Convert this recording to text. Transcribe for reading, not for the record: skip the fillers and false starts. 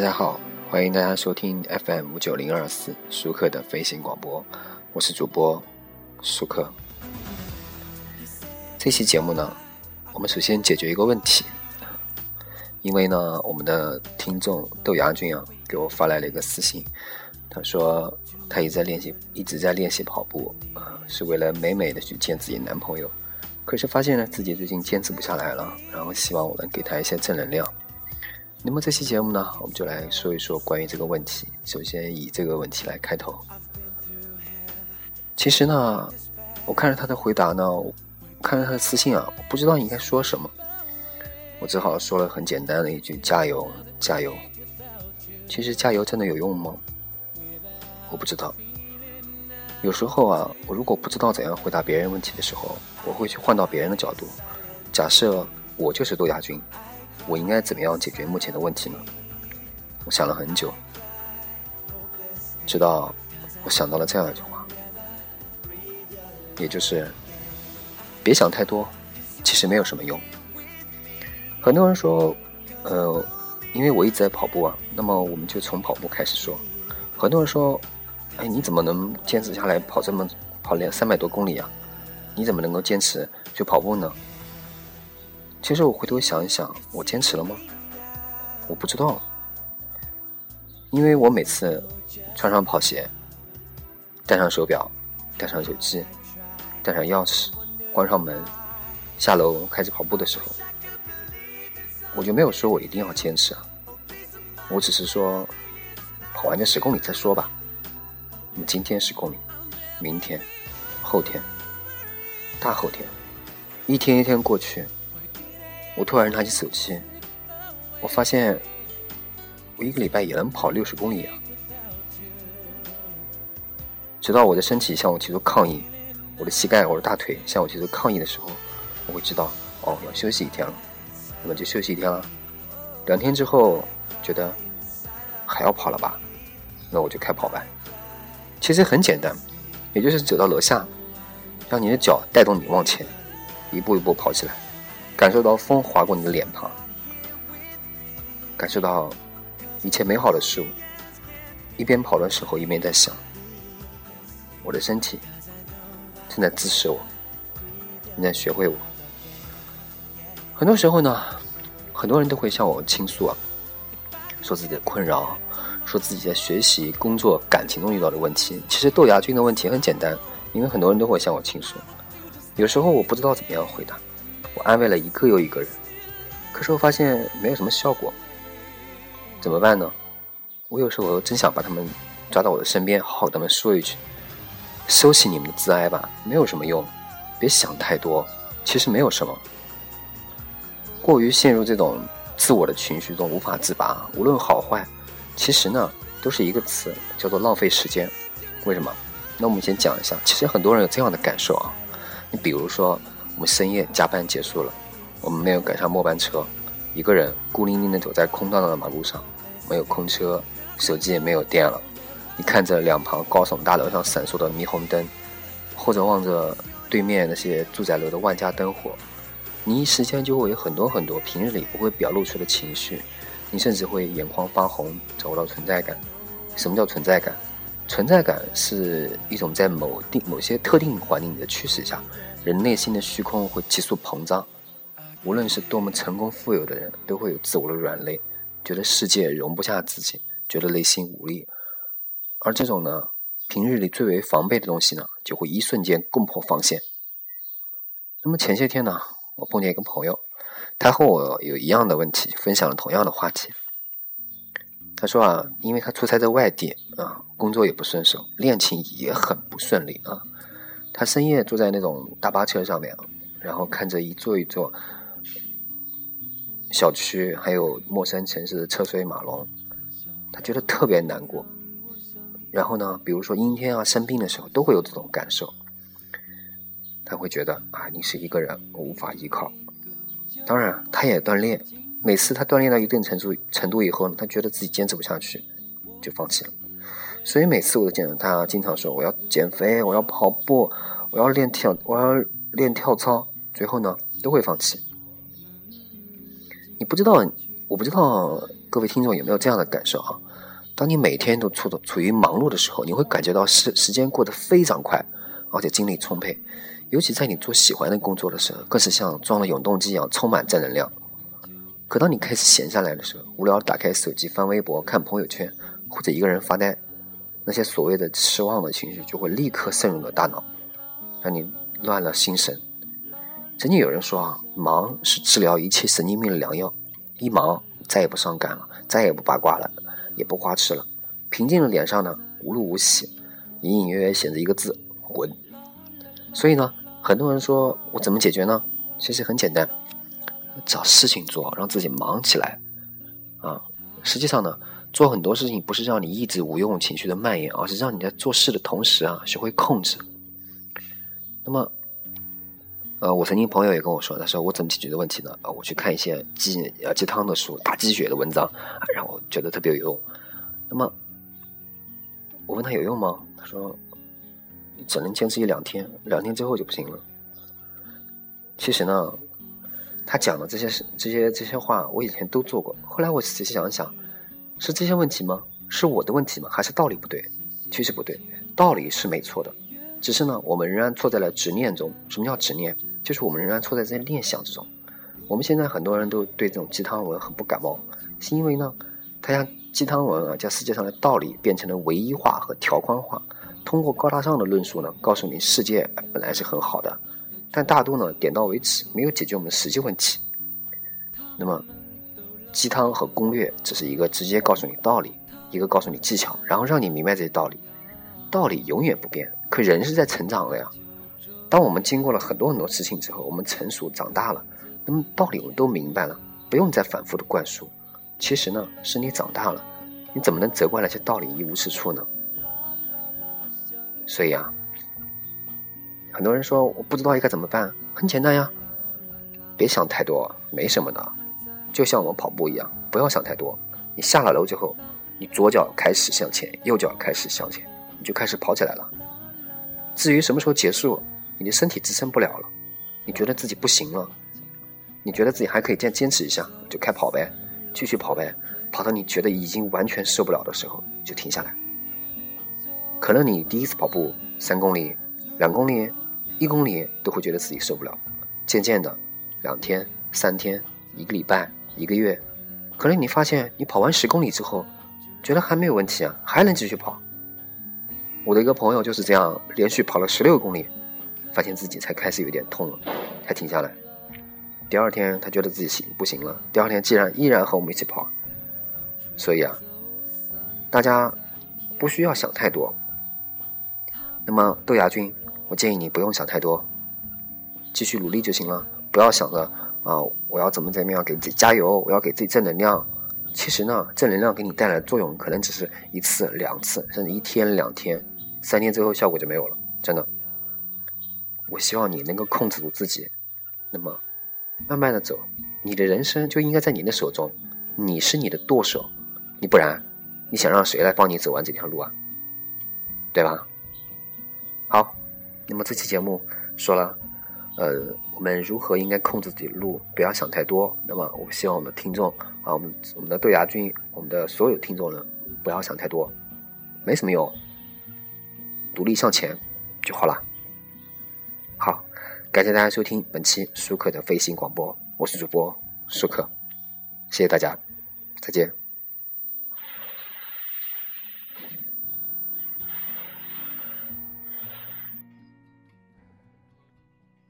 大家好，欢迎大家收听 FM59024 舒克的飞行广播，我是主播舒克。这期节目呢，我们首先解决一个问题，因为呢我们的听众豆芽君啊给我发来了一个私信，他说他一直在练习跑步，是为了美美的去见自己男朋友，可是发现呢自己最近坚持不下来了，然后希望我能给他一些正能量。那么这期节目呢，我们就来说一说关于这个问题。首先以这个问题来开头。其实呢，我看着他的回答呢，我看着他的私信啊，我不知道应该说什么，我只好说了很简单的一句：加油，加油。其实加油真的有用吗？我不知道。有时候啊，我如果不知道怎样回答别人问题的时候，我会去换到别人的角度。假设我就是豆芽君，我应该怎么样解决目前的问题呢？我想了很久，直到我想到了这样一句话，也就是别想太多，其实没有什么用。很多人说因为我一直在跑步啊，那么我们就从跑步开始说。很多人说，哎，你怎么能坚持下来跑300多公里啊，你怎么能够坚持去跑步呢？其实我回头想一想，我坚持了吗？我不知道，因为我每次穿上跑鞋，戴上手表，戴上手机，戴上钥匙，关上门，下楼开始跑步的时候，我就没有说我一定要坚持，我只是说跑完这10公里再说吧。我们今天10公里，明天，后天，大后天，一天一天过去。我突然拿起手机，我发现我一个礼拜也能跑60公里啊！直到我的身体向我提出抗议，我的膝盖、我的大腿向我提出抗议的时候，我会知道，哦，要休息一天了，那么就休息一天了。2天之后，觉得还要跑了吧，那我就开跑吧。其实很简单，也就是走到楼下，让你的脚带动你往前，一步一步跑起来。感受到风划过你的脸庞，感受到一切美好的事物。一边跑的时候，一边在想，我的身体正在支持我，正在学会我。很多时候呢，很多人都会向我倾诉啊，说自己的困扰，说自己在学习、工作、感情中遇到的问题。其实豆芽君的问题很简单，因为很多人都会向我倾诉。有时候我不知道怎么样回答。我安慰了一个又一个人，可是我发现没有什么效果，怎么办呢？我有时候真想把他们抓到我的身边，好好跟他们说一句：收起你们的自哀吧，没有什么用，别想太多，其实没有什么。过于陷入这种自我的情绪中无法自拔，无论好坏，其实呢都是一个词，叫做浪费时间。为什么？那我们先讲一下，其实很多人有这样的感受啊，你比如说。我们深夜加班结束了，我们没有赶上末班车，一个人孤零零地走在空荡荡的马路上，没有空车，手机也没有电了。你看着两旁高耸大楼上闪烁的霓虹灯，或者望着对面那些住宅楼的万家灯火，你一时间就会有很多很多平日里不会表露出的情绪，你甚至会眼眶发红，找不到存在感。什么叫存在感？存在感是一种在某些特定环境的驱使下，人内心的虚空会急速膨胀，无论是多么成功富有的人，都会有自我的软肋，觉得世界容不下自己，觉得内心无力。而这种呢，平日里最为防备的东西呢，就会一瞬间攻破防线。那么前些天呢，我碰见一个朋友，他和我有一样的问题，分享了同样的话题。他说啊，因为他出差在外地啊，工作也不顺手，恋情也很不顺利啊。他深夜坐在那种大巴车上面，然后看着一座一座小区还有陌生城市的车水马龙，他觉得特别难过。然后呢，比如说阴天啊，生病的时候都会有这种感受，他会觉得啊，你是一个人，我无法依靠。当然他也锻炼，每次他锻炼到一定程度以后呢，他觉得自己坚持不下去就放弃了。所以每次我都见到他经常说，我要减肥，我要跑步，我要练跳操，最后呢都会放弃。我不知道各位听众有没有这样的感受啊？当你每天都处于忙碌的时候，你会感觉到时间过得非常快，而且精力充沛，尤其在你做喜欢的工作的时候，更是像装了永动机一样充满正能量。可当你开始闲下来的时候，无聊打开手机翻微博、看朋友圈，或者一个人发呆，那些所谓的失望的情绪就会立刻渗入了大脑，让你乱了心神。曾经有人说啊，忙是治疗一切神经病的良药，一忙再也不伤感了，再也不八卦了，也不花痴了，平静的脸上呢无路无喜，隐隐约约显着一个字：滚。所以呢，很多人说我怎么解决呢？其实很简单，找事情做，让自己忙起来啊。实际上呢，做很多事情不是让你抑制无用情绪的蔓延，而是让你在做事的同时啊，学会控制。那么我曾经朋友也跟我说，他说我怎么解决的问题呢？我去看一些鸡汤的书、打鸡血的文章，让我觉得特别有用。那么我问他有用吗？他说只能坚持一两天，两天之后就不行了。其实呢，他讲的这些话，我以前都做过。后来我仔细想一想，是这些问题吗？是我的问题吗？还是道理不对？其实不对，道理是没错的。只是呢，我们仍然错在了执念中。什么叫执念？就是我们仍然错在这些念想之中。我们现在很多人都对这种鸡汤文很不感冒，是因为呢，它将鸡汤文啊，将世界上的道理变成了唯一化和条框化，通过高大上的论述呢，告诉你世界本来是很好的，但大多呢点到为止，没有解决我们实际问题。那么鸡汤和攻略只是一个直接告诉你道理，一个告诉你技巧，然后让你明白这些道理。道理永远不变，可人是在成长的呀。当我们经过了很多很多事情之后，我们成熟长大了，那么道理我们都明白了，不用再反复的灌输。其实呢，是你长大了，你怎么能责怪那些道理一无是处呢？所以啊，很多人说我不知道应该怎么办，很简单呀，别想太多，没什么的。就像我们跑步一样，不要想太多。你下了楼之后，你左脚开始向前，右脚开始向前，你就开始跑起来了。至于什么时候结束，你的身体支撑不了了，你觉得自己不行了，你觉得自己还可以再坚持一下，就开跑呗，继续跑呗，跑到你觉得已经完全受不了的时候，你就停下来。可能你第一次跑步3公里、2公里、1公里都会觉得自己受不了，渐渐的，2天、3天、1个礼拜、1个月，可能你发现你跑完10公里之后，觉得还没有问题啊，还能继续跑。我的一个朋友就是这样连续跑了16公里，发现自己才开始有点痛了，才停下来。第二天他觉得自己不行了，第二天既然依然和我们一起跑。所以啊，大家不需要想太多。那么豆芽君，我建议你不用想太多，继续努力就行了，不要想着啊，我要怎么样给自己加油，我要给自己正能量。其实呢，正能量给你带来的作用可能只是1次2次，甚至1天2天，3天之后效果就没有了。真的，我希望你能够控制住自己，那么慢慢的走，你的人生就应该在你的手中，你是你的舵手，你不然你想让谁来帮你走完这条路啊？对吧？好，那么这期节目说了我们如何应该控制自己的路，不要想太多。那么我希望我们的听众啊，我们的豆芽君，我们的所有听众呢，不要想太多，没什么用，独立向前就好了。好，感谢大家收听本期舒克的飞行广播，我是主播舒克，谢谢大家，再见。